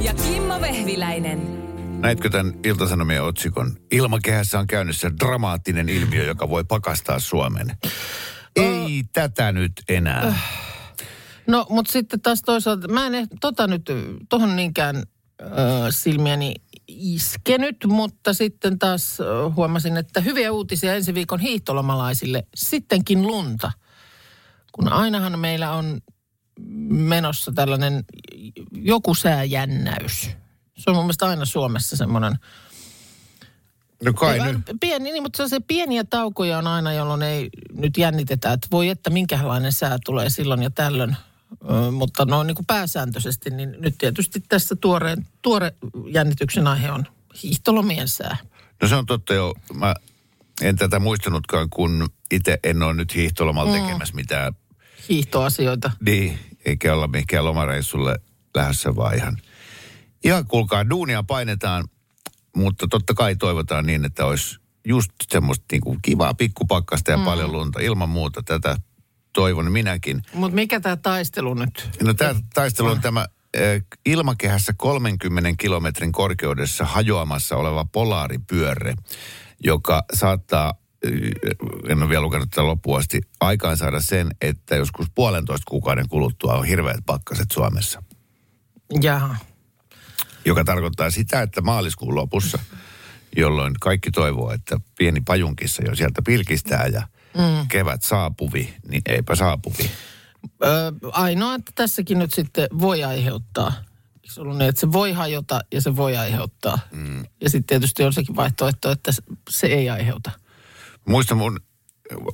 Ja Kimmo Vehviläinen. Näitkö tämän Ilta-Sanomien otsikon? Ilmakehässä on käynnissä dramaattinen ilmiö, joka voi pakastaa Suomen. Ei tätä nyt enää. No, mutta sitten taas toisaalta, mä en nyt tohon niinkään silmiäni iskenyt, mutta sitten taas huomasin, että hyviä uutisia ensi viikon hiihtolomalaisille. Sittenkin lunta. Kun ainahan meillä on menossa tällainen joku sääjännäys. Se on mun mielestä aina Suomessa semmoinen. No kai pieni, niin, mutta se pieniä taukoja on aina, jolloin ei nyt jännitetä, että voi että minkälainen sää tulee silloin ja tällöin. Mutta no niin kuin pääsääntöisesti, niin nyt tietysti tässä tuore jännityksen aihe on hiihtolomien sää. No se on totta jo. Mä en tätä muistanutkaan, kun itse en ole nyt hiihtolomalla tekemässä mitään hiihtoasioita. Niin, eikä olla mihinkään lomareissulle lähdössä vaan ihan kuulkaa, duunia painetaan, mutta totta kai toivotaan niin, että olisi just semmoista niinku kivaa pikkupakkasta ja paljon lunta. Ilman muuta tätä toivon minäkin. Mutta mikä tämä taistelu nyt? No tämä taistelu on tämä ilmakehässä 30 kilometrin korkeudessa hajoamassa oleva polaaripyörre, joka saattaa, en ole vielä lukenut tätä loppuun asti, aikaan saada sen, että joskus 1,5 kuukauden kuluttua on hirveät pakkaset Suomessa. Jaha. Joka tarkoittaa sitä, että maaliskuun lopussa, jolloin kaikki toivoo, että pieni pajunkissa jo sieltä pilkistää ja kevät saapuvi, niin eipä saapuvi. Ainoa, että tässäkin nyt sitten voi aiheuttaa. Eikö ollut niin, että se voi hajota ja se voi aiheuttaa? Ja sitten tietysti on sekin vaihtoehto, että se ei aiheuta. Muistan mun,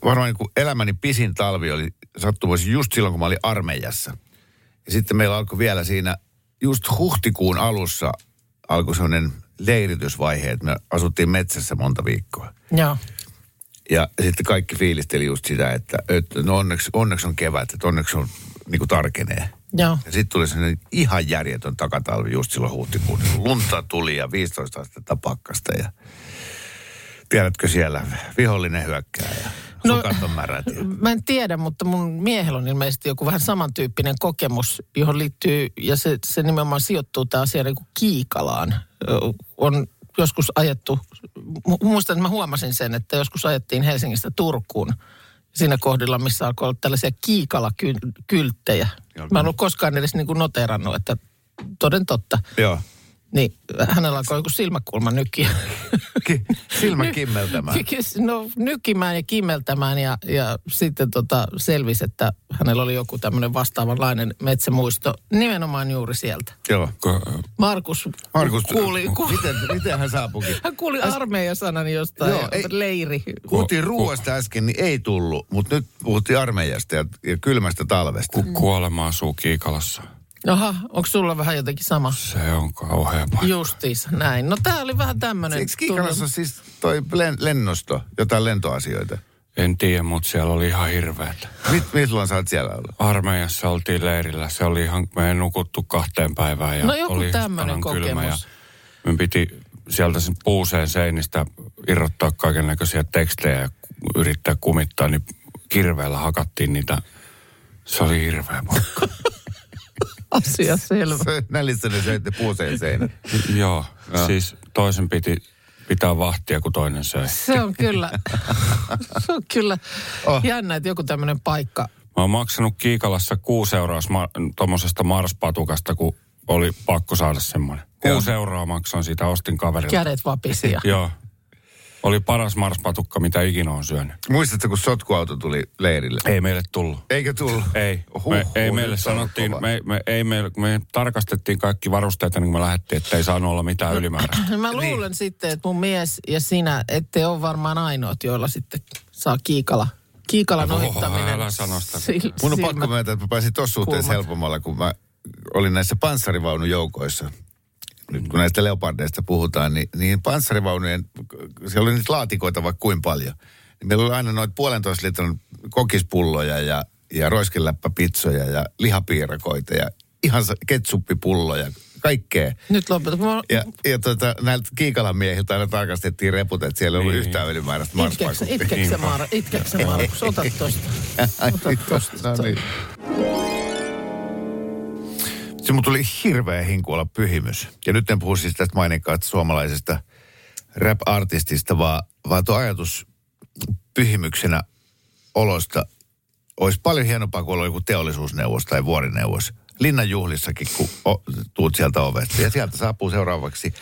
varmaan niin elämäni pisin talvi oli sattumoisin just silloin, kun mä olin armeijassa. Ja sitten meillä alkoi vielä siinä, just huhtikuun alussa alkoi sellainen leiritysvaihe, että me asuttiin metsässä monta viikkoa. Joo. Ja sitten kaikki fiilisteli just sitä, että no onneksi on kevät, että onneksi on niin kuin tarkenee. Joo. Ja sitten tuli sellainen ihan järjetön takatalvi just silloin huhtikuun. Lunta tuli ja 15 astetta pakkasta ja tiedätkö siellä, vihollinen hyökkää ja sukat on märät. Mä en tiedä, mutta mun miehellä on ilmeisesti joku vähän samantyyppinen kokemus, johon liittyy, ja se nimenomaan sijoittuu tämä asia niin kuin Kiikalaan. On joskus ajettu, muistan, että mä huomasin sen, että joskus ajettiin Helsingistä Turkuun siinä kohdilla, missä alkoi olla tällaisia Kiikala-kylttejä. Mä en ollut koskaan edes niin kuin noteerannut, että toden totta. Joo. Niin, hänellä alkoi joku silmäkulma nykiä. Silmän kimmeltämään. No nykimään ja kimmeltämään ja sitten selvisi, että hänellä oli joku tämmöinen vastaavanlainen metsämuisto nimenomaan juuri sieltä. Joo. Markus kuuli. Miten hän saapuikin? Hän kuuli armeijasanani jostain. Joo, ei, leiri. Puhuttiin ruoasta äsken, niin ei tullut, mutta nyt puhuttiin armeijasta ja kylmästä talvesta. Kuolema asuu Kiikalassa. Aha, onko sulla vähän jotenkin sama? Se on kauhea paikka. Justiinsa näin. No tää oli vähän tämmönen. Eikö Kiikalassa siis toi lennosto, jotain lentoasioita? En tiedä, mutta siellä oli ihan hirveätä. Milloin sä oot siellä ollut? Armeijassa oltiin leirillä. Se oli ihan, me ei nukuttu 2 päivään. Ja no joku tämmönen kokemus. Me piti sieltä sen puuseen seinistä irrottaa kaiken näköisiä tekstejä ja yrittää kumittaa, niin kirveellä hakattiin niitä. Se oli hirveä paikka. Asia selvä. Nälissä ne söitte puuseen seinä. Joo, siis toisen piti pitää vahtia, kun toinen söi. Se on kyllä jännä, että joku tämmöinen paikka. Mä oon maksanut Kiikalassa 6 euroa tommosesta marspatukasta, kun oli pakko saada semmoinen. 6 euroa maksoin siitä, ostin kaverilta. Kädet vapisia. Joo. Oli paras marspatukka, mitä ikinä on syönyt. Muistatko, kun sotkuauto tuli leirille? Ei meille tullut. Eikö tullut? Ei. Ei meille sanottiin, me tarkastettiin kaikki varusteita, niin kuin me lähdettiin, että ei saanut olla mitään ylimääräistä. Mä luulen sitten, että mun mies ja sinä, ette ole varmaan ainoat, joilla sitten saa Kiikalan ohittaminen. Älä sano sitä. Mun on pakko myöntää, että mä pääsin tuossa suhteessa helpommalla, kun mä olin näissä panssarivaunujoukoissa. nyt kun näistä leopardeista puhutaan, niin panssarivaunujen, siellä oli niitä laatikoita vaikka kuin paljon. Niin meillä oli aina noin 1,5 litran kokispulloja ja roiskeläppäpitsoja ja lihapiirakoita ja ihan ketsuppipulloja, kaikkea. Nyt lopetetaan. Ja näiltä Kiikalan miehiltä aina tarkastettiin reput, että siellä ei ollut yhtään ylimääräistä marspakuttia. Itkeksä Markus, ota tosta. No niin. Sitten mun tuli hirveä hinku olla pyhimys. Ja nyt en puhu siis tästä maininkaasta suomalaisesta rap-artistista, vaan tuo ajatus pyhimyksenä olosta olisi paljon hienompaa, kuin olla joku teollisuusneuvos tai vuorineuvos. Linnan juhlissakin, kun tuut sieltä ovesta. Ja sieltä saapuu seuraavaksi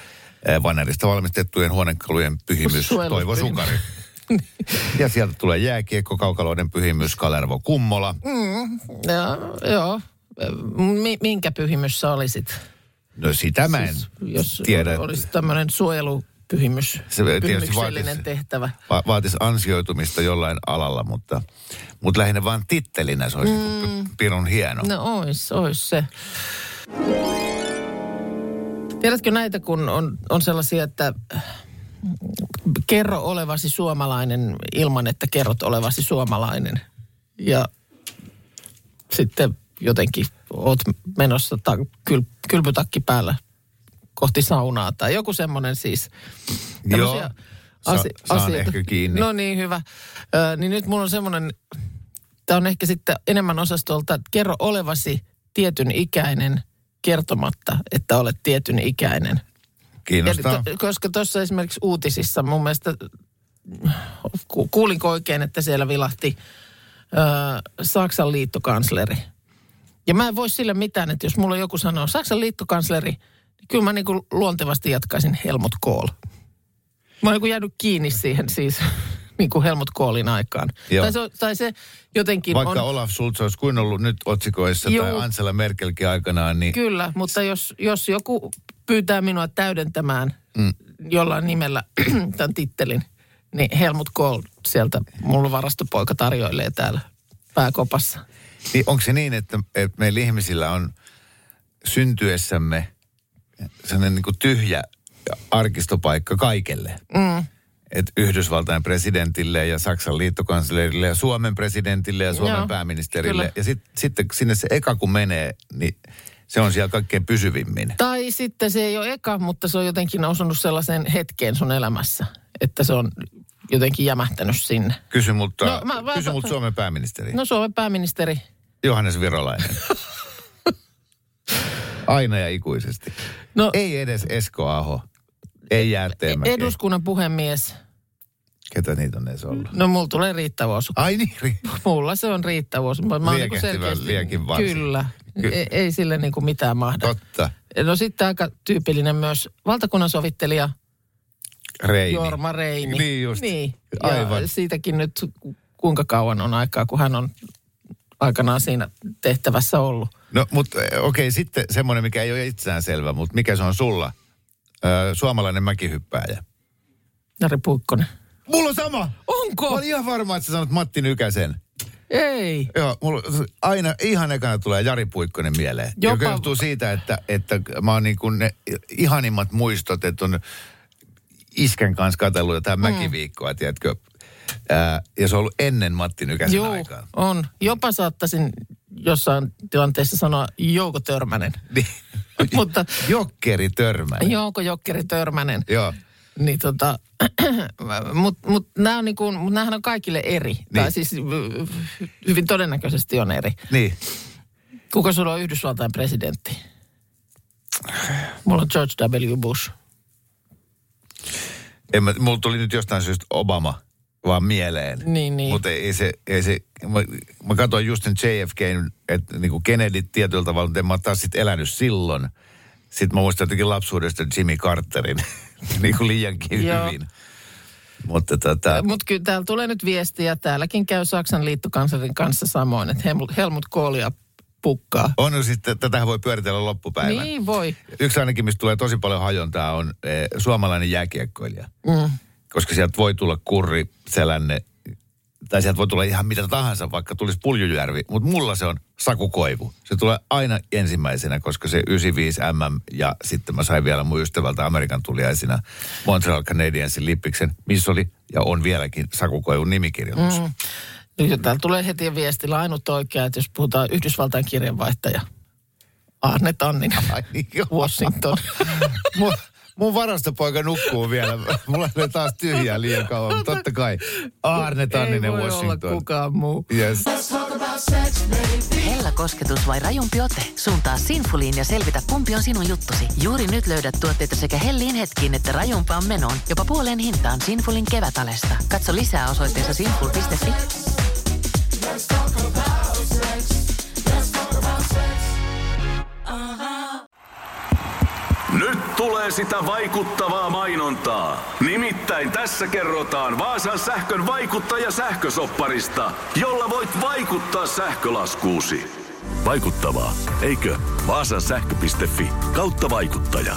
vanerista valmistettujen huonekalujen pyhimys, Toivo Sukari. Ja sieltä tulee jääkiekko, kaukaloiden pyhimys, Kalervo Kummola. Joo. Minkä pyhimys sä olisit? No sitä mä en tiedä. Jos olisi tämmöinen suojelupyhimys, pyhimyksellinen tehtävä. Vaatis ansioitumista jollain alalla, mutta lähinnä vaan tittelinä se olisi pirun hieno. No ois se. Tiedätkö näitä, kun on sellaisia, että kerro olevasi suomalainen ilman, että kerrot olevasi suomalainen. Ja sitten jotenkin oot menossa kylpytakki päällä kohti saunaa tai joku semmoinen siis. Joo, saan ehkä kiinni. No niin, hyvä. Niin nyt mulla on semmoinen, tää on ehkä sitten enemmän osastolta, että kerro olevasi tietyn ikäinen kertomatta, että olet tietyn ikäinen. Kiinnostaa. Koska tuossa esimerkiksi uutisissa mun mielestä, kuulinko oikein, että siellä vilahti Saksan liittokansleri. Ja mä en voi sille mitään, että jos mulla joku sanoo Saksan liittokansleri, niin kyllä mä niin kuin luontevasti jatkaisin Helmut Kohl. Mä oon niin kuin jäänyt kiinni siihen siis niin kuin Helmut Kohlin aikaan. Tai se jotenkin vaikka on... Vaikka Olaf Scholz olisi kuin ollut nyt otsikoissa tai Angela Merkelkin aikanaan, niin... Kyllä, mutta jos joku pyytää minua täydentämään jollain nimellä tämän tittelin, niin Helmut Kohl sieltä mulla varastopoika tarjoilee täällä pääkopassa. Niin onko se niin, että meillä ihmisillä on syntyessämme sellainen niin kuin tyhjä arkistopaikka kaikelle? Että Yhdysvaltain presidentille ja Saksan liittokanslerille ja Suomen presidentille ja Suomen pääministerille. Kyllä. Ja sitten sinne se eka kun menee, niin se on siellä kaikkein pysyvimmin. Tai sitten se ei ole eka, mutta se on jotenkin osunut sellaiseen hetkeen sun elämässä, että se on... jotenkin jämähtänyt sinne. Kysy multa Suomen pääministeri. No Suomen pääministeri. Johannes Virolainen. Aina ja ikuisesti. No, ei edes Esko Aho. Ei Jäätteenmäki. Eduskunnan puhemies. Ketä niitä on edes ollut? No mulla tulee Riitta Vuosu. Ai niin? Mulla se on Riitta Vuosu. Liekin varsin. Kyllä. Ei sille niinku mitään mahda. Totta. No sitten aika tyypillinen myös valtakunnansovittelija. Reini. Jorma Reini. Niin just. Niin. Aivan. Ja siitäkin nyt kuinka kauan on aikaa, kun hän on aikanaan siinä tehtävässä ollut. No, mutta okei, sitten semmoinen, mikä ei ole itseäänselvä, mutta mikä se on sulla? Suomalainen mäkihyppääjä. Jari Puikkonen. Mulla on sama! Onko? Mä olin ihan varma, että sä sanot Matti Nykäsen. Ei. Joo, mulla aina ihan ekana tulee Jari Puikkonen mieleen. Joka johtuu siitä, että mä oon niin kuin ne ihanimmat muistot, että on... Iskän kanssa katsellut jotain mäkiviikkoa, tiedätkö? Ja se on ollut ennen Matti Nykäsen aikaa. Joo, on. Jopa saattaisin jossain tilanteessa sanoa Jouko Törmänen. Mutta, Jokkeri Törmänen. Jokkeri Törmänen. Joo. Niin mutta nämähän on kaikille eri. Niin. Tai siis hyvin todennäköisesti on eri. Niin. Kuka sulla on Yhdysvaltain presidentti? Mulla on George W. Bush. Mulla tuli nyt jostain syystä Obama vaan mieleen. Niin. Mutta ei se, mä katsoin just sen JFK:n, että niin kuin Kennedy tietyllä tavalla, mutta en mä oon taas sit elänyt silloin. Sitten mä muistan jotenkin lapsuudesta Jimmy Carterin, niin kuin liiankin hyvin. Mutta kyllä täällä tulee nyt viestiä, täälläkin käy Saksan liittokanslerin kanssa samoin, että Helmut Kohlia pukkaa. On no siis, tätähän voi pyöritellä loppupäivän. Niin voi. Yksi ainakin, mistä tulee tosi paljon hajontaa, on suomalainen jääkiekkoilija. Koska sieltä voi tulla kurri, selänne, tai sieltä voi tulla ihan mitä tahansa, vaikka tulisi Puljujärvi, mutta mulla se on Sakukoivu. Se tulee aina ensimmäisenä, koska se 95 MM, ja sitten mä sain vielä mun ystävältä Amerikan tuliaisina Montreal Canadiensin lippiksen, missä oli ja on vieläkin Sakukoivun nimikirjoitus. Mm. Nyt täällä tulee heti viestillä ainut oikea, että jos puhutaan Yhdysvaltain kirjanvaihtaja, Arne Tanninen, Washington. Mun varastopoika nukkuu vielä. Mulla ei taas tyhjää liian kauan, mutta totta kai. Arne Tanninen, Washington. Ei voi olla kukaan muu. Yes. Hellä kosketus vai rajumpi ote? Suuntaa Sinfuliin ja selvitä, kumpi on sinun juttusi. Juuri nyt löydät tuotteita sekä helliin hetkiin että rajumpaan menoon. Jopa puoleen hintaan Sinfulin kevätalesta. Katso lisää osoitteessa sinful.fi. Nyt tulee sitä vaikuttavaa mainontaa. Nimittäin tässä kerrotaan Vaasan sähkön vaikuttajasähkösopparista, jolla voit vaikuttaa sähkölaskuusi. Vaikuttavaa, eikö? Vaasan sähkö.fi kautta vaikuttaja.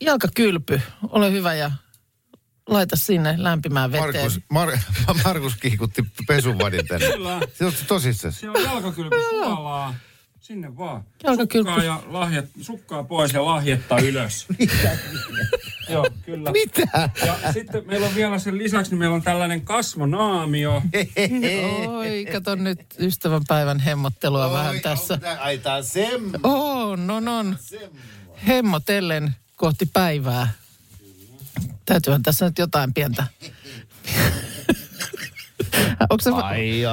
Jalkakylpy, ole hyvä ja laita sinne lämpimään veteen. Markus kiikutti pesuvadin tänne. Kyllä. Se on tosissaan. Se on jalkakylpy suolaa. Sinne vaan. Sukkaa pois ja lahjetta ylös. Mitä? Joo, kyllä. Mitä? Ja sitten meillä on vielä sen lisäksi, niin meillä on tällainen kasvonaamio. Oi, kato nyt ystävänpäivän hemmottelua vähän tässä. Ai tää sem. On. Hemmotellen kohti päivää. Täytyyhän tässä nyt jotain pientä. Ai.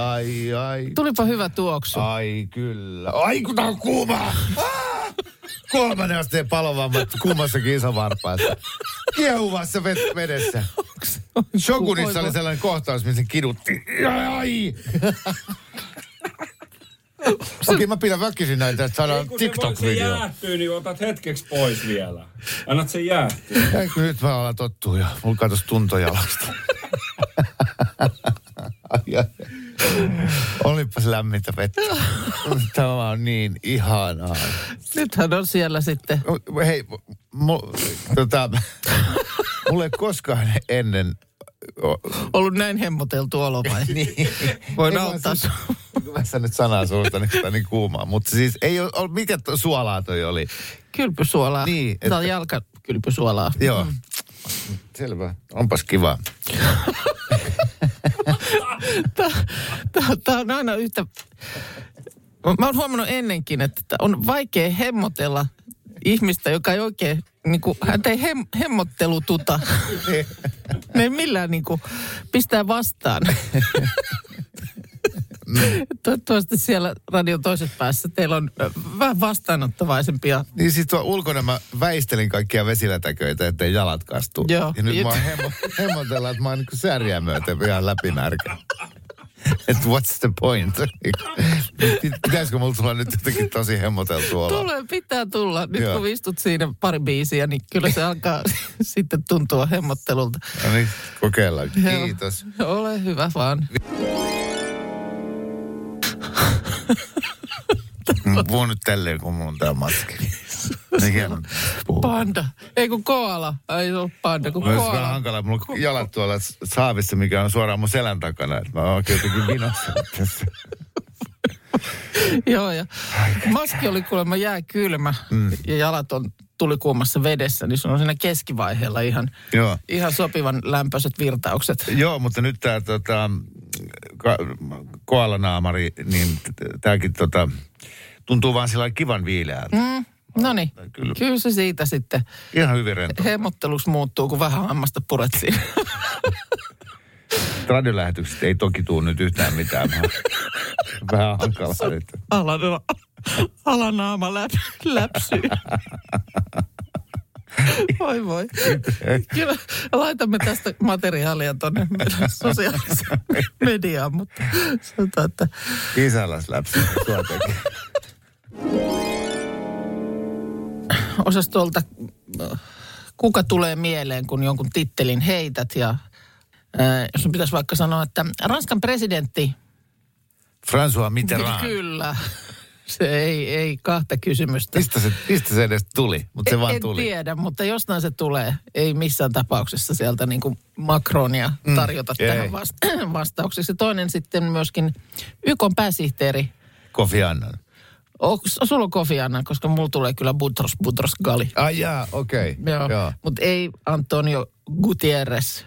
Tulipa hyvä tuoksu. Ai kyllä. Ai kun tää on kuuma! 3 asteen palovammat kummassakin isovarpaassa. Kiehuvassa vedessä. Shogunissa oli sellainen kohtaus, missä kidutti. Ai! Okei, mä pidän väkisin näin tästä saadaan TikTok-video. Kun se jäähtyy, niin otat hetkeksi pois vielä. Annat sen jäähtyä. Eikö nyt mä alan tottua jo. Mulla katos tuntojalasta. Olipas lämmintä vettä. Tämä on niin ihanaa. Nythän on siellä sitten. Hei, mulla ei koskaan ennen ollut näin hemmoteltu olo vai? Niin. Voin auttaa sinua. Mä sanon sanaa suusta, niin sitä niin kuumaa. Mutta siis ei ole, mikä suolaa toi oli? Kylpysuolaa. Niin. Tämä on jalkakylpysuolaa. Joo. Mm. Selvä. Onpas kiva. Tämä on aina yhtä... Mä oon huomannut ennenkin, että on vaikea hemmotella ihmistä, joka ei oikein... Niinku, häntä ei hemmottelututa. Ne ei millään niinku pistää vastaan. Toivottavasti siellä radion toisessa päässä teillä on vähän vastaanottavaisempia. Niin siis tuo ulkona mä väistelin kaikkia vesilätäköitä, ettei jalat kastu. Joo. Ja nyt mä hemmotella, että mä oon niinku särjää myöten ihan läpinärkä. Että what's the point? Pitäisikö mulla tulla nyt jotenkin tosi hemmoteltu olla? Tulee, pitää tulla. Nyt kun istut siinä pari biisiä, niin kyllä se alkaa sitten tuntua hemmottelulta. No niin, kokeillaan. Kiitos. Ole hyvä vaan. Puhun nyt tälleen, kun mulla on tää maski. Panda. Ei kun koala. Ei ole panda, kun koala. Mä olis vähän hankalaa. Mulla on jalat tuolla saavissa, mikä on suoraan mun selän takana. Mä oon oikein jotenkin vinossa tässä. Joo, ja maski oli kuulemma jääkylmä. Ja jalat on tulikuumassa vedessä, niin sun on siinä keskivaiheella ihan sopivan lämpöiset virtaukset. Joo, mutta nyt tää koalanaamari, niin tääkin tuntuu vaan sillä kivan viileältä. Noniin, kyllä se siitä sitten. Ihan hyvin rento. Hemmotteluksi muuttuu, kun vähän hammasta puretsiin. Radiolähetykset ei toki tuu nyt yhtään mitään. Vähän hankalaa nyt. Alanaama läpsyy. Voi voi. Kyllä laitamme tästä materiaalia tuonne sosiaaliseen mediaan, mutta sanotaan, että... Isälläs läpsä, tuotekin. Osastolta, kuka tulee mieleen, kun jonkun tittelin heität ja... Jos pitäisi vaikka sanoa, että Ranskan presidentti... François Mitterrand. Kyllä. Se ei kahta kysymystä. Mistä se edes tuli? Mut se vaan tuli. En tiedä, mutta jostain se tulee. Ei missään tapauksessa sieltä niin kuin Macronia tarjota tähän vastaukseksi. Toinen sitten myöskin YK:n pääsihteeri. Kofi Annan. Sulla on Kofi Annan, koska mulla tulee kyllä Boutros Boutros-Ghali. Ai jaa, okei. Mutta ei Antonio Guterres.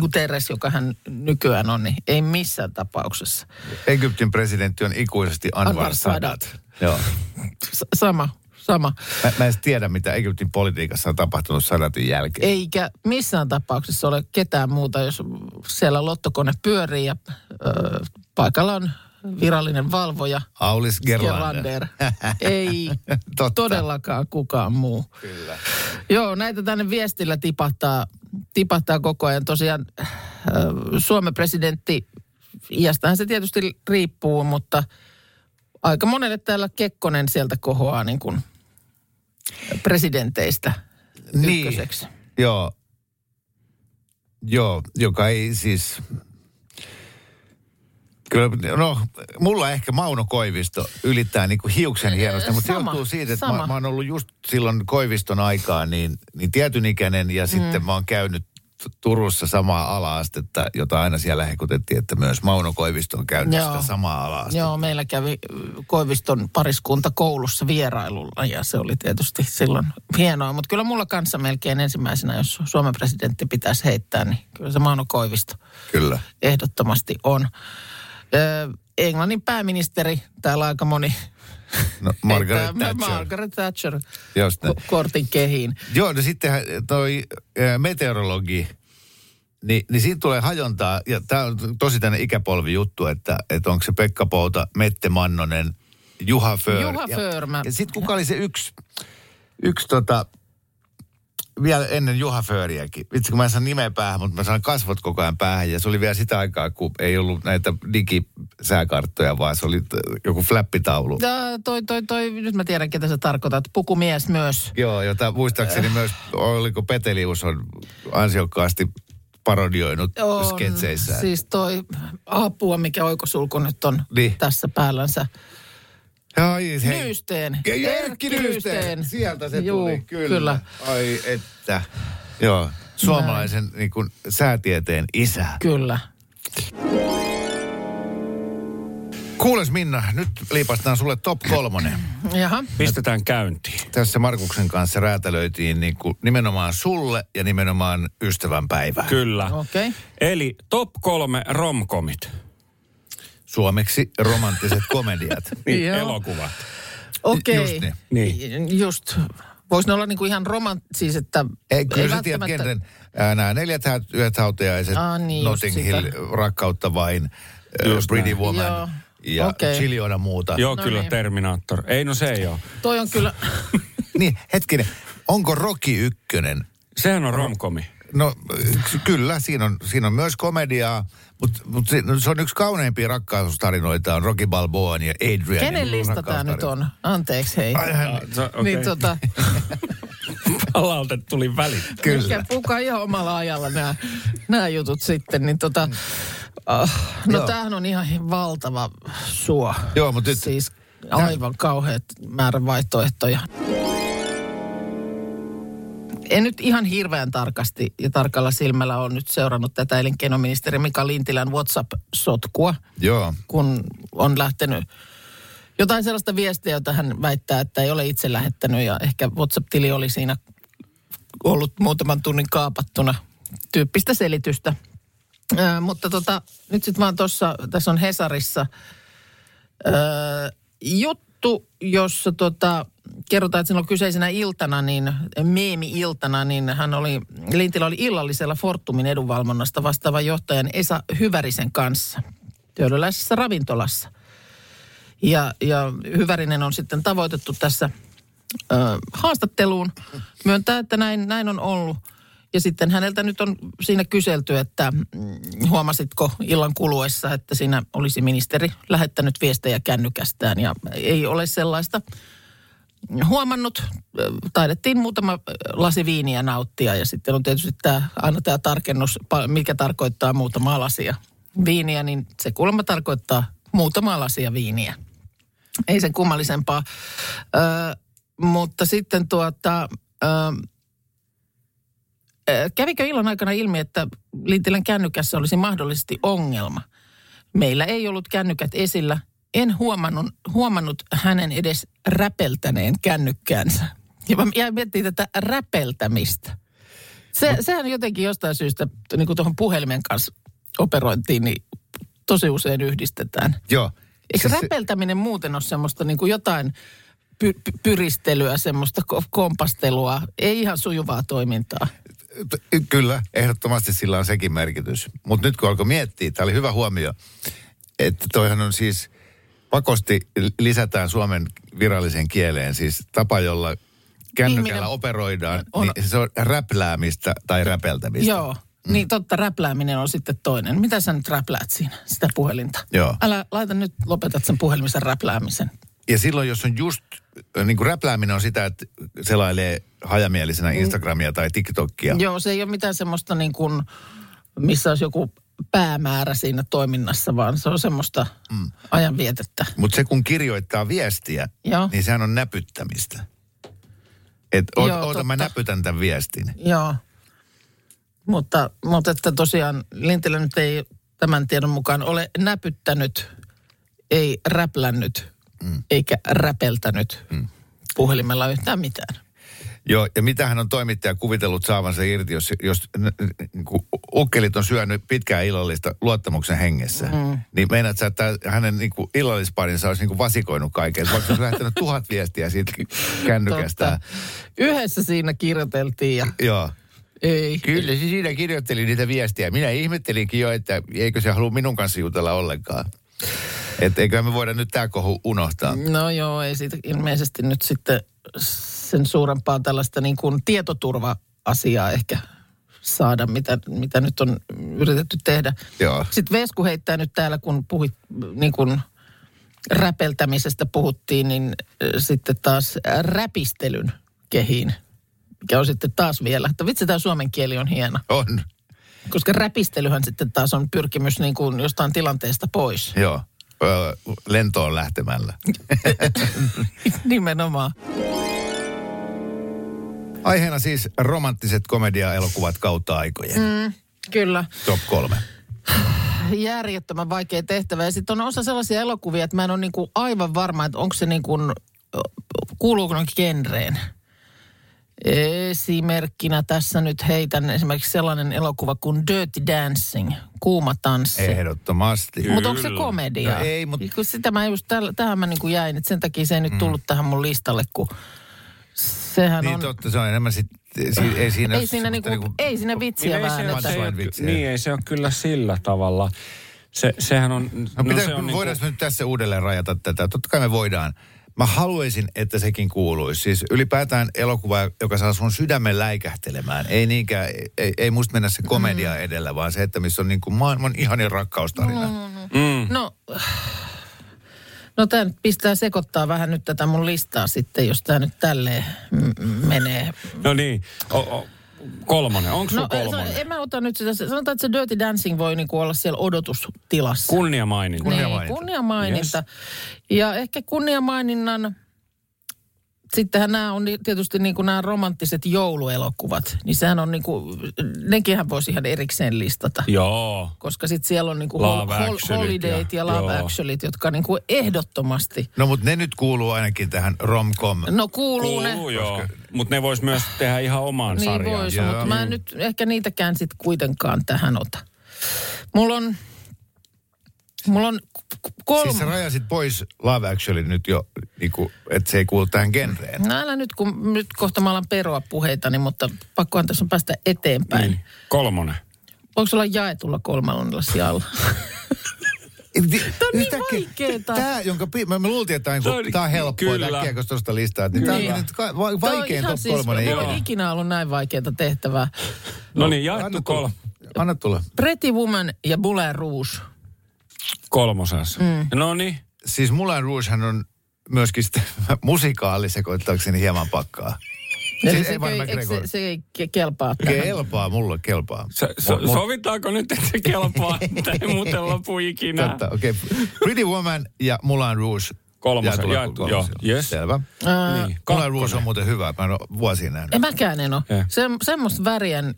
Guterres, joka hän nykyään on, niin ei missään tapauksessa. Egyptin presidentti on ikuisesti Anwar Sadat. Joo. Sama. Mä en tiedä, mitä Egyptin politiikassa on tapahtunut Sadatin jälkeen. Eikä missään tapauksessa ole ketään muuta, jos siellä lottokone pyörii ja paikalla on virallinen valvoja. Aulis Gerlander. Ei todellakaan kukaan muu. Kyllä. Joo, näitä tänne viestillä tipahtaa koko ajan. Tosiaan Suomen presidentti, iästähän se tietysti riippuu, mutta aika monelle täällä Kekkonen sieltä kohoaa niin kuin presidenteistä ykköseksi. Joo, joka ei siis... Kyllä, no, mulla ehkä Mauno Koivisto ylittää niin kuin hiuksen hienosti, mutta se johtuu siitä, että mä oon ollut just silloin Koiviston aikaa niin tietyn ikäinen ja sitten mä oon käynyt Turussa samaa ala-astetta, jota aina siellä hekutettiin, että myös Mauno Koivisto on käynyt sitä samaa ala-astetta. Joo, meillä kävi Koiviston pariskunta koulussa vierailulla ja se oli tietysti silloin hienoa, mutta kyllä mulla kanssa melkein ensimmäisenä, jos Suomen presidentti pitäisi heittää, niin kyllä se Mauno Koivisto ehdottomasti on. Englannin pääministeri, täällä aika moni. No, Margaret Thatcher. Margaret Thatcher kortin kehiin. Joo, no sittenhän toi meteorologi, niin siinä tulee hajontaa, ja tämä on tosi tänne ikäpolvi juttu, että onko se Pekka Pouta, Mette Mannonen, Juha Föör. Ja sitten kuka oli se yksi vielä ennen Juha Fööriäkin. Vitsi, kun mä en saa nimeä päähän, mutta mä saan kasvot koko ajan päähän. Ja se oli vielä sitä aikaa, kun ei ollut näitä digisääkarttoja, vaan se oli joku flappitaulu. Toi. Nyt mä tiedän, ketä sä tarkoitat. Pukumies myös. Joo, jota muistaakseni myös, oliko Petelius on ansiokkaasti parodioinut sketseissään. Siis toi apua, mikä oikosulku nyt on tässä päällänsä. Ai, hei. Erkki Nyysteen. Sieltä se tuli, kyllä. Ai että. Joo, suomalaisen niin kuin säätieteen isä. Kyllä. Kuules Minna, nyt liipastaan sulle top 3. Jaha. Pistetään käyntiin. Tässä Markuksen kanssa räätälöitiin niin kuin nimenomaan sulle ja nimenomaan ystävänpäivään. Kyllä. Okay. Eli top 3 romkomit. Suomeksi romanttiset komediat. Niin, elokuvat. Okei. Just niin. Just. Voisi ne olla niinku ihan siis että... Kyllä sä tiedät genren. Nämä 4 yöt hautajaiset, niin, Notting Hill, Rakkautta vain, Pretty Woman ja Chiliona muuta. Joo, no kyllä, niin. Terminator. Ei, no se ei ole. Toi on kyllä... Niin, hetkinen. Onko Rocky 1? Sehän on romkomi. No kyllä, siinä on myös komediaa, mutta se on yksi kauneimpia rakkaustarinoita, on Rocky Balboan ja Adrianin. Kenen lista tämä nyt on? Anteeksi, hei. Okay. Niin palautet tuli väliin. Kyllä. Mikä puhukaa ihan omalla ajalla nämä jutut sitten, niin tämähän on ihan valtava suo. Joo, mutta siis aivan kauheat määrä vaihtoehtoja. En nyt ihan hirveän tarkasti ja tarkalla silmällä ole nyt seurannut tätä elinkeinoministeri Mika Lintilän WhatsApp-sotkua. Joo. Kun on lähtenyt jotain sellaista viestiä, jota hän väittää, että ei ole itse lähettänyt. Ja ehkä WhatsApp-tili oli siinä ollut muutaman tunnin kaapattuna tyyppistä selitystä. Mutta nyt sitten vaan tässä on Hesarissa juttu, jossa kerrotaan, että silloin kyseisenä iltana, niin meemi-iltana, niin Lintilä oli illallisella Fortumin edunvalvonnasta vastaavan johtajan Esa Hyvärisen kanssa töölöläisessä ravintolassa. Ja Hyvärinen on sitten tavoitettu tässä haastatteluun. Myöntää, että näin on ollut. Ja sitten häneltä nyt on siinä kyselty, että huomasitko illan kuluessa, että siinä olisi ministeri lähettänyt viestejä kännykästään. Ja ei ole sellaista huomannut. Taidettiin muutama lasi viiniä nauttia ja sitten on tietysti aina tämä tarkennus, mikä tarkoittaa muutamaa lasia viiniä, niin se kuulemma tarkoittaa muutamaa lasia viiniä. Ei sen kummallisempaa. Mutta sitten kävikö illan aikana ilmi, että Lintilän kännykässä olisi mahdollisesti ongelma? Meillä ei ollut kännykät esillä. En huomannut hänen edes räpeltäneen kännykkäänsä. Ja miettii tätä räpeltämistä. Sehän jotenkin jostain syystä, niin kuin tuohon puhelimen kanssa operointiin, niin tosi usein yhdistetään. Joo. Eikö räpeltäminen muuten ole semmoista niin kuin jotain pyristelyä, semmoista kompastelua, ei ihan sujuvaa toimintaa? Kyllä, ehdottomasti sillä on sekin merkitys. Mutta nyt kun alkoi miettiä, tämä oli hyvä huomio, että toihan on siis pakosti lisätään suomen viralliseen kieleen, siis tapa, jolla kännykällä operoidaan, niin se on räpläämistä tai räpeltämistä. Joo, niin totta, räplääminen on sitten toinen. Mitä sä nyt räpläät siinä, sitä puhelinta? Joo. Älä laita nyt, lopetat sen puhelimisen räpläämisen. Ja silloin, jos on just, niin kuin räplääminen on sitä, että selailee hajamielisenä Instagramia tai TikTokia. Joo, se ei ole mitään semmoista niin kuin, missä olisi joku päämäärä siinä toiminnassa, vaan se on semmoista ajanvietettä. Mutta se, kun kirjoittaa viestiä, niin sehän on näpyttämistä. Että oota, mä näpytän tämän viestin. Joo, mutta että tosiaan Lintilä nyt ei tämän tiedon mukaan ole näpyttänyt, ei räplännyt. Eikä räpeltänyt puhelimella yhtään mitään. Joo, ja mitähän on toimittaja kuvitellut saavansa irti, jos ukkelit on syönyt pitkään illallista luottamuksen hengessä. Niin meinaat sä, että hänen illallisparinsa olisi vasikoinut kaiken. Vaikka olisi lähtenyt 1000 viestiä siitä kännykästä. Yhdessä siinä kirjoiteltiin ja... Joo. Ei. Kyllä, siinä kirjoittelin niitä viestiä. Minä ihmettelinkin jo, että eikö se halua minun kanssa jutella ollenkaan. Että eiköhän me voida nyt tämä kohu unohtaa. No joo, ei siitä ilmeisesti nyt sitten sen suurempaa tällaista niin kuin tietoturva-asiaa ehkä saada, mitä nyt on yritetty tehdä. Joo. Sitten Vesku heittää nyt täällä, kun puhuit niin kuin räpeltämisestä puhuttiin, niin sitten taas räpistelyn kehiin, mikä on sitten taas vielä. Että vitsi, tämä suomen kieli on hieno. On. Koska räpistelyhän sitten taas on pyrkimys niin kuin jostain tilanteesta pois. Joo. Lentoon lähtemällä. Nimenomaan. Aiheena siis romanttiset komediaelokuvat kautta aikojen. Kyllä. Top 3. Järjettömän vaikea tehtävä. Ja sitten on osa sellaisia elokuvia, että mä en ole niinku aivan varma, että onko se niinku, kuuluuko noin genreen. Esimerkkinä tässä nyt heitän esimerkiksi sellainen elokuva kuin Dirty Dancing, kuuma tanssi. Ehdottomasti. Mutta onko se komedia? No ei, mutta... Sitä mä just, tähän mä niin kuin jäin, että sen takia se ei nyt tullut tähän mun listalle, kun sehän niin on... Niin totta, se on enemmän sit, ei siinä... Ei siinä, ei siinä vitsiä niin väännetä. Niin, ei se ole kyllä sillä tavalla. Sehän on... Voidaan nyt tässä uudelleen rajata tätä? Totta kai me voidaan. Mä haluaisin, että sekin kuuluisi. Siis ylipäätään elokuva, joka saa sun sydämen läikähtelemään. Ei niinkään, ei musta mennä se komedia edellä, vaan se, että missä on niin kuin maailman ihanin rakkaustarina. No tää nyt pistää sekoittaa vähän nyt tätä mun listaa sitten, jos tää nyt tälleen menee. No niin, kolmonen. Onko sun kolmonen? En mä ota nyt sitä. Sanotaan, että se Dirty Dancing voi niinku olla siellä odotustilassa. Kunniamaininta. Yes. Ja ehkä kunniamaininnan, sittenhän nämä on tietysti niinku nämä romanttiset jouluelokuvat. Niin sehän on niinku, nekinhän voisi ihan erikseen listata. Joo. Koska sitten siellä on niinku Holidayt ja Love Actuallyt, jotka niinku ehdottomasti. No mutta ne nyt kuuluu ainakin tähän rom-com. No kuuluu ne. Joo. Mutta ne vois myös tehdä ihan omaan niin sarjaan. Niin vois, mutta mä en nyt ehkä niitäkään sit kuitenkaan tähän ota. Mulla on kolme. Siis sä rajasit pois Love Actually nyt jo, niinku, että se ei kuulu tähän genreen. No älä nyt, kun nyt kohta mä alan perua puheitani, mutta pakkohan tässä on päästä eteenpäin. Niin. Kolmonen. Voiko olla jaetulla kolmannella sijalla? Niin tämä, jonka me luultiin, että tämä on helppoa äkkiä, kun tuosta listaa. Niin tämä on nyt vaikein top kolmonen. Ei ole ikinä ollut näin vaikeaa tehtävää. No niin, jaettu kolme. Anna tulla. Pretty Woman ja Moulin Rouge. Kolmosas. No niin. Siis Moulin Rougehän on myöskin musikaalisekoittaakseni hieman pakkaa. Siis se ei kelpaa tähän. Kelpaa, mulle kelpaa. Sovitaanko nyt, että se kelpaa? Tämä ei muuten lopu ikinä. Totta, okei. Okay. Pretty Woman ja Moulin Rouge. Kolmosen jaettu, joo. Yes. Selvä. Niin. Moulin Rouge on muuten hyvä, mä en ole vuosiin nähnyt. Mäkään en ole. Yeah. Semmoista värien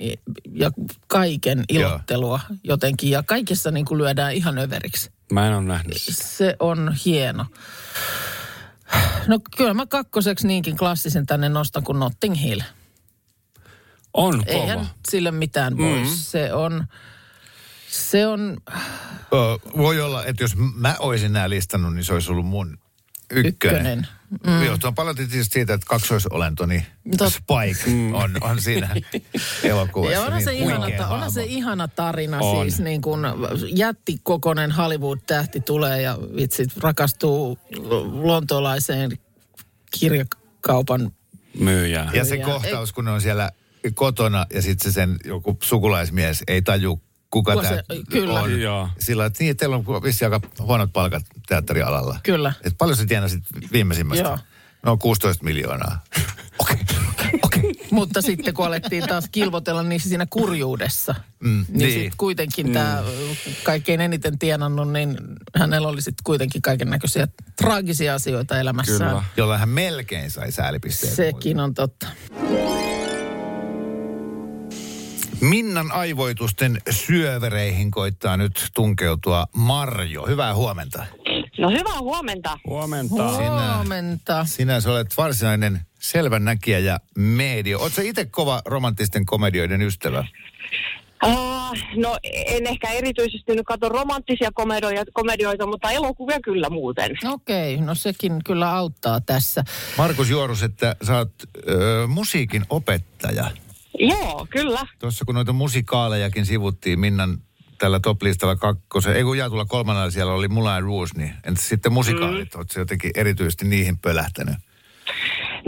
ja kaiken ilottelua jotenkin. Ja kaikessa niin kuin lyödään ihan överiksi. Mä en ole nähnyt. Se on hieno. No kyllä mä kakkoseksi niinkin klassisen tänne nostan kuin Notting Hill. On kova. Eihän sille mitään voi. Se on... Voi olla, että jos mä olisin nää listannut, niin se olisi ollut mun ykkönen. Johtuu paljon tietysti siitä, että kaksoisolentoni Spike on siinä elokuvassa. Ja onhan se ihana tarina on. Siis niin kuin jättikokoinen Hollywood-tähti tulee ja vitsit rakastuu lontoolaiseen kirjakaupan myyjään. Ja se kohtaus, kun ne on siellä kotona ja sitten se sen joku sukulaismies ei taju kuka tämä on. Joo. Sillä, että niin, teillä on vissiin aika huonot palkat teatterialalla. Kyllä. Et paljon sä tienasit viimeisimmästä? Joo. No 16 miljoonaa. Okei. Mutta sitten kun alettiin taas kilvotella niin siinä kurjuudessa, niin sitten kuitenkin tämä kaikkein eniten tienannut, niin hänellä oli sitten kuitenkin kaiken näköisiä traagisia asioita elämässään. Kyllä. Jolla hän melkein sai säälipisteet. Sekin on totta. Minnan aivoitusten syövereihin koittaa nyt tunkeutua Marjo. Hyvää huomenta. No hyvää huomenta. Huomenta. Sinä sä olet varsinainen selvänäkijä ja medio. Oletko sä itse kova romanttisten komedioiden ystävä? No en ehkä erityisesti nyt katso romanttisia komedioita, mutta elokuvia kyllä muuten. Okei, no sekin kyllä auttaa tässä. Markus Juorus, että sä oot musiikin opettaja. Joo, kyllä. Tuossa kun noita musikaalejakin sivuttiin Minnan tällä top-listalla kakkosen, ei kun jaetulla kolmannella siellä oli Moulin Rouge, niin entäs sitten musikaalit, ootko jotenkin erityisesti niihin pölähtänyt?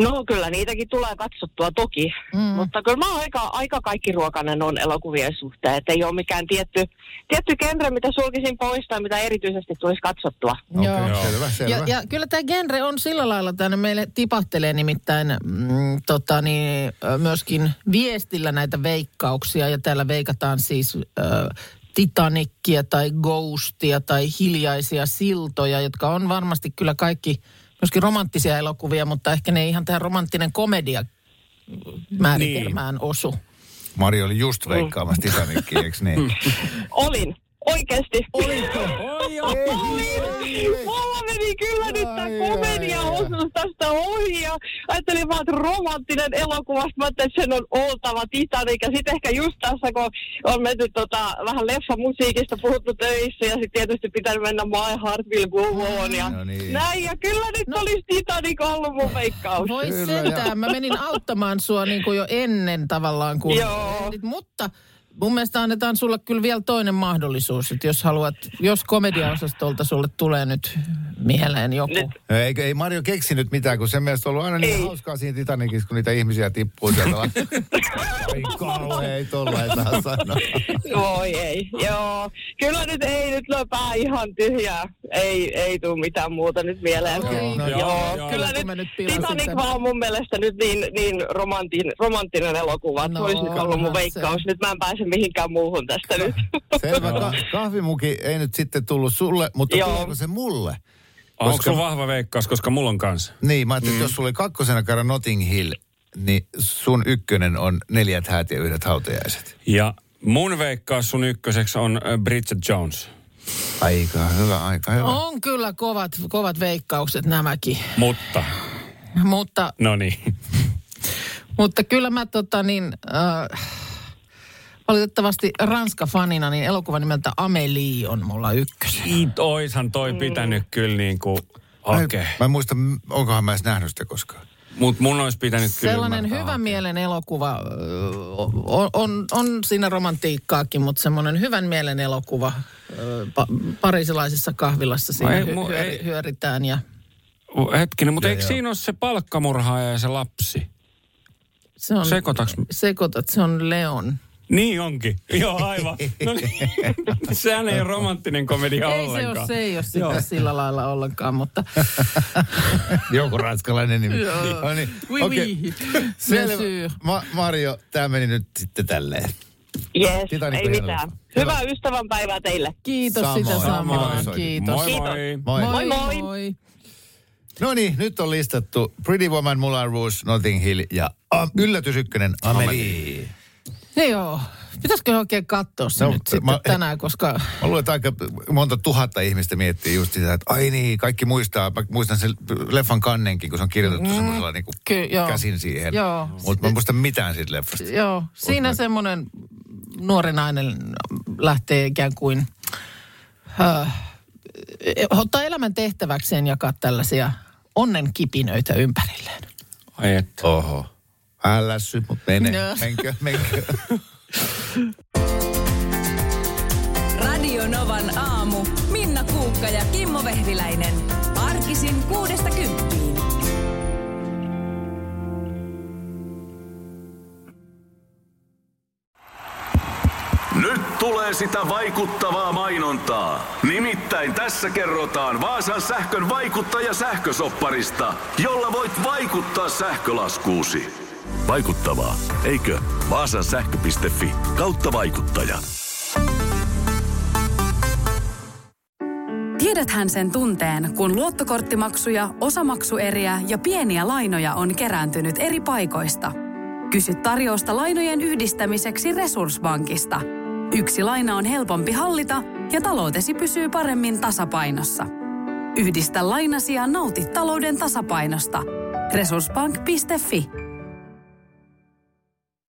No kyllä, niitäkin tulee katsottua toki, mutta kyllä mä oon aika kaikkiruokainen on elokuvien suhteen, että ei ole mikään tietty genre, mitä sulkisin pois tai mitä erityisesti tulisi katsottua. Okay, joo. Selvä. Ja kyllä tämä genre on sillä lailla, että meille tipahtelee nimittäin myöskin viestillä näitä veikkauksia ja täällä veikataan siis... Titanickia tai Ghostia tai Hiljaisia siltoja, jotka on varmasti kyllä kaikki... Myöskin romanttisia elokuvia, mutta ehkä ne ei ihan tähän romanttinen komedia määritelmään osu. Marjo oli just veikkaamassa Titanickia, eikö niin? Olin. Oikeesti. Oliko? Olin. Mulla meni kyllä nyt tämä komedia-osuus tästä ohi ja ajattelin vaan, että romanttinen elokuva. Mä ajattelin, että sen on oltava Titanic. Ja sitten ehkä just tässä, kun on menty vähän leffamusiikista puhuttu töissä ja sitten tietysti pitää mennä My Heart Will Go On ja näin. Ja kyllä nyt olisi Titanic ollut mun veikkaus. Voi sentään. Mä menin auttamaan sua niin kuin jo ennen tavallaan kuin... Joo. Mutta... Mun mielestä annetaan sulle kyllä vielä toinen mahdollisuus, että jos haluat, jos komediaosastolta sulle tulee nyt mieleen joku. Ei Marjo keksinyt mitään, kun sen mielestä on ollut aina niin hauskaa siinä Titanicissa, kun niitä ihmisiä tippuu sieltä lasten. Ei kauhean, ei tollaista sanoa. Voi ei, joo. Kyllä nyt ei nyt löpää ihan tyhjää. Ei tule mitään muuta nyt mieleen. Okay, no joo. Kyllä nyt Titanic vaan mun mielestä nyt niin romanttinen elokuva. No, olisi nyt ollut mun veikkaus. Nyt mä en pääse mihinkään muuhun tästä nyt. Selvä. Kahvimuki ei nyt sitten tullut sulle, mutta tuleeko se mulle? Onko sulla vahva veikkaus, koska mulla on kanssa? Niin, mä ajattelin, että jos sulla oli kakkosena kerran Notting Hill, niin sun ykkönen on 4 häät ja 1 hautajaiset. Ja mun veikkaus sun ykköseksi on Bridget Jones. Aika hyvä. On kyllä kovat veikkaukset nämäkin. Mutta. No niin. Mutta kyllä mä valitettavasti Ranska-fanina, niin elokuva nimeltä Amélie on mulla ykkösenä. Oishan toi pitänyt kyllä niin kuin, okei. Mä en muista, onkohan mä edes nähnyt sitä koskaan. Mutta mun olisi pitänyt kyllä. Sellainen hyvän mielen elokuva, on siinä romantiikkaakin, mutta semmoinen hyvän mielen elokuva, pariisilaisessa kahvilassa siinä hyöritään. Ja... Hetkinen, mutta eikö siinä ole se palkkamurhaaja ja se lapsi? Sekoitat, se on Leon. Niin onkin. Joo, aivan. No niin. Sehän ei ole romanttinen komedia ollenkaan. Se ei ole sitä sillä lailla ollenkaan, mutta... Joku ranskalainen nimi. Joo. Niin. Oui, okay. Oui. Selvä. Marjo, tämä meni nyt sitten tälleen. Yes, ei mitään. Hyvää ystävänpäivää teille. Kiitos samoin. Sitä samaan. Kiitos. Moi. No niin, nyt on listattu Pretty Woman, Moulin Rouge, Notting Hill ja yllätys ykkönen Amelie. No joo, pitäisikö oikein katsoa se nyt sitten tänään, koska... Mä luulen, että aika monta tuhatta ihmistä miettii just sitä, että ai niin, kaikki muistaa. Mä muistan sen leffan kannenkin, kun se on kirjoitettu semmoisella niinku käsin siihen. Mutta mä en muista mitään siitä leffasta. Joo, siinä semmoinen nuori nainen lähtee ikään kuin... ottaa elämän tehtäväkseen jakaa tällaisia onnenkipinöitä ympärilleen. Ai että. Oho. Älä syy, mutta menkö. Radio Novan aamu. Minna Kuukka ja Kimmo Vehviläinen. Arkisin 6-10. Nyt tulee sitä vaikuttavaa mainontaa. Nimittäin tässä kerrotaan Vaasan sähkön vaikuttaja sähkösopparista, jolla voit vaikuttaa sähkölaskuusi. Vaikuttavaa, eikö? Vaasan sähkö.fi kautta vaikuttaja. Tiedäthän sen tunteen, kun luottokorttimaksuja, osamaksueriä ja pieniä lainoja on kerääntynyt eri paikoista. Kysy tarjousta lainojen yhdistämiseksi Resursbankista. Yksi laina on helpompi hallita ja taloutesi pysyy paremmin tasapainossa. Yhdistä lainasi ja nauti talouden tasapainosta. Resursbank.fi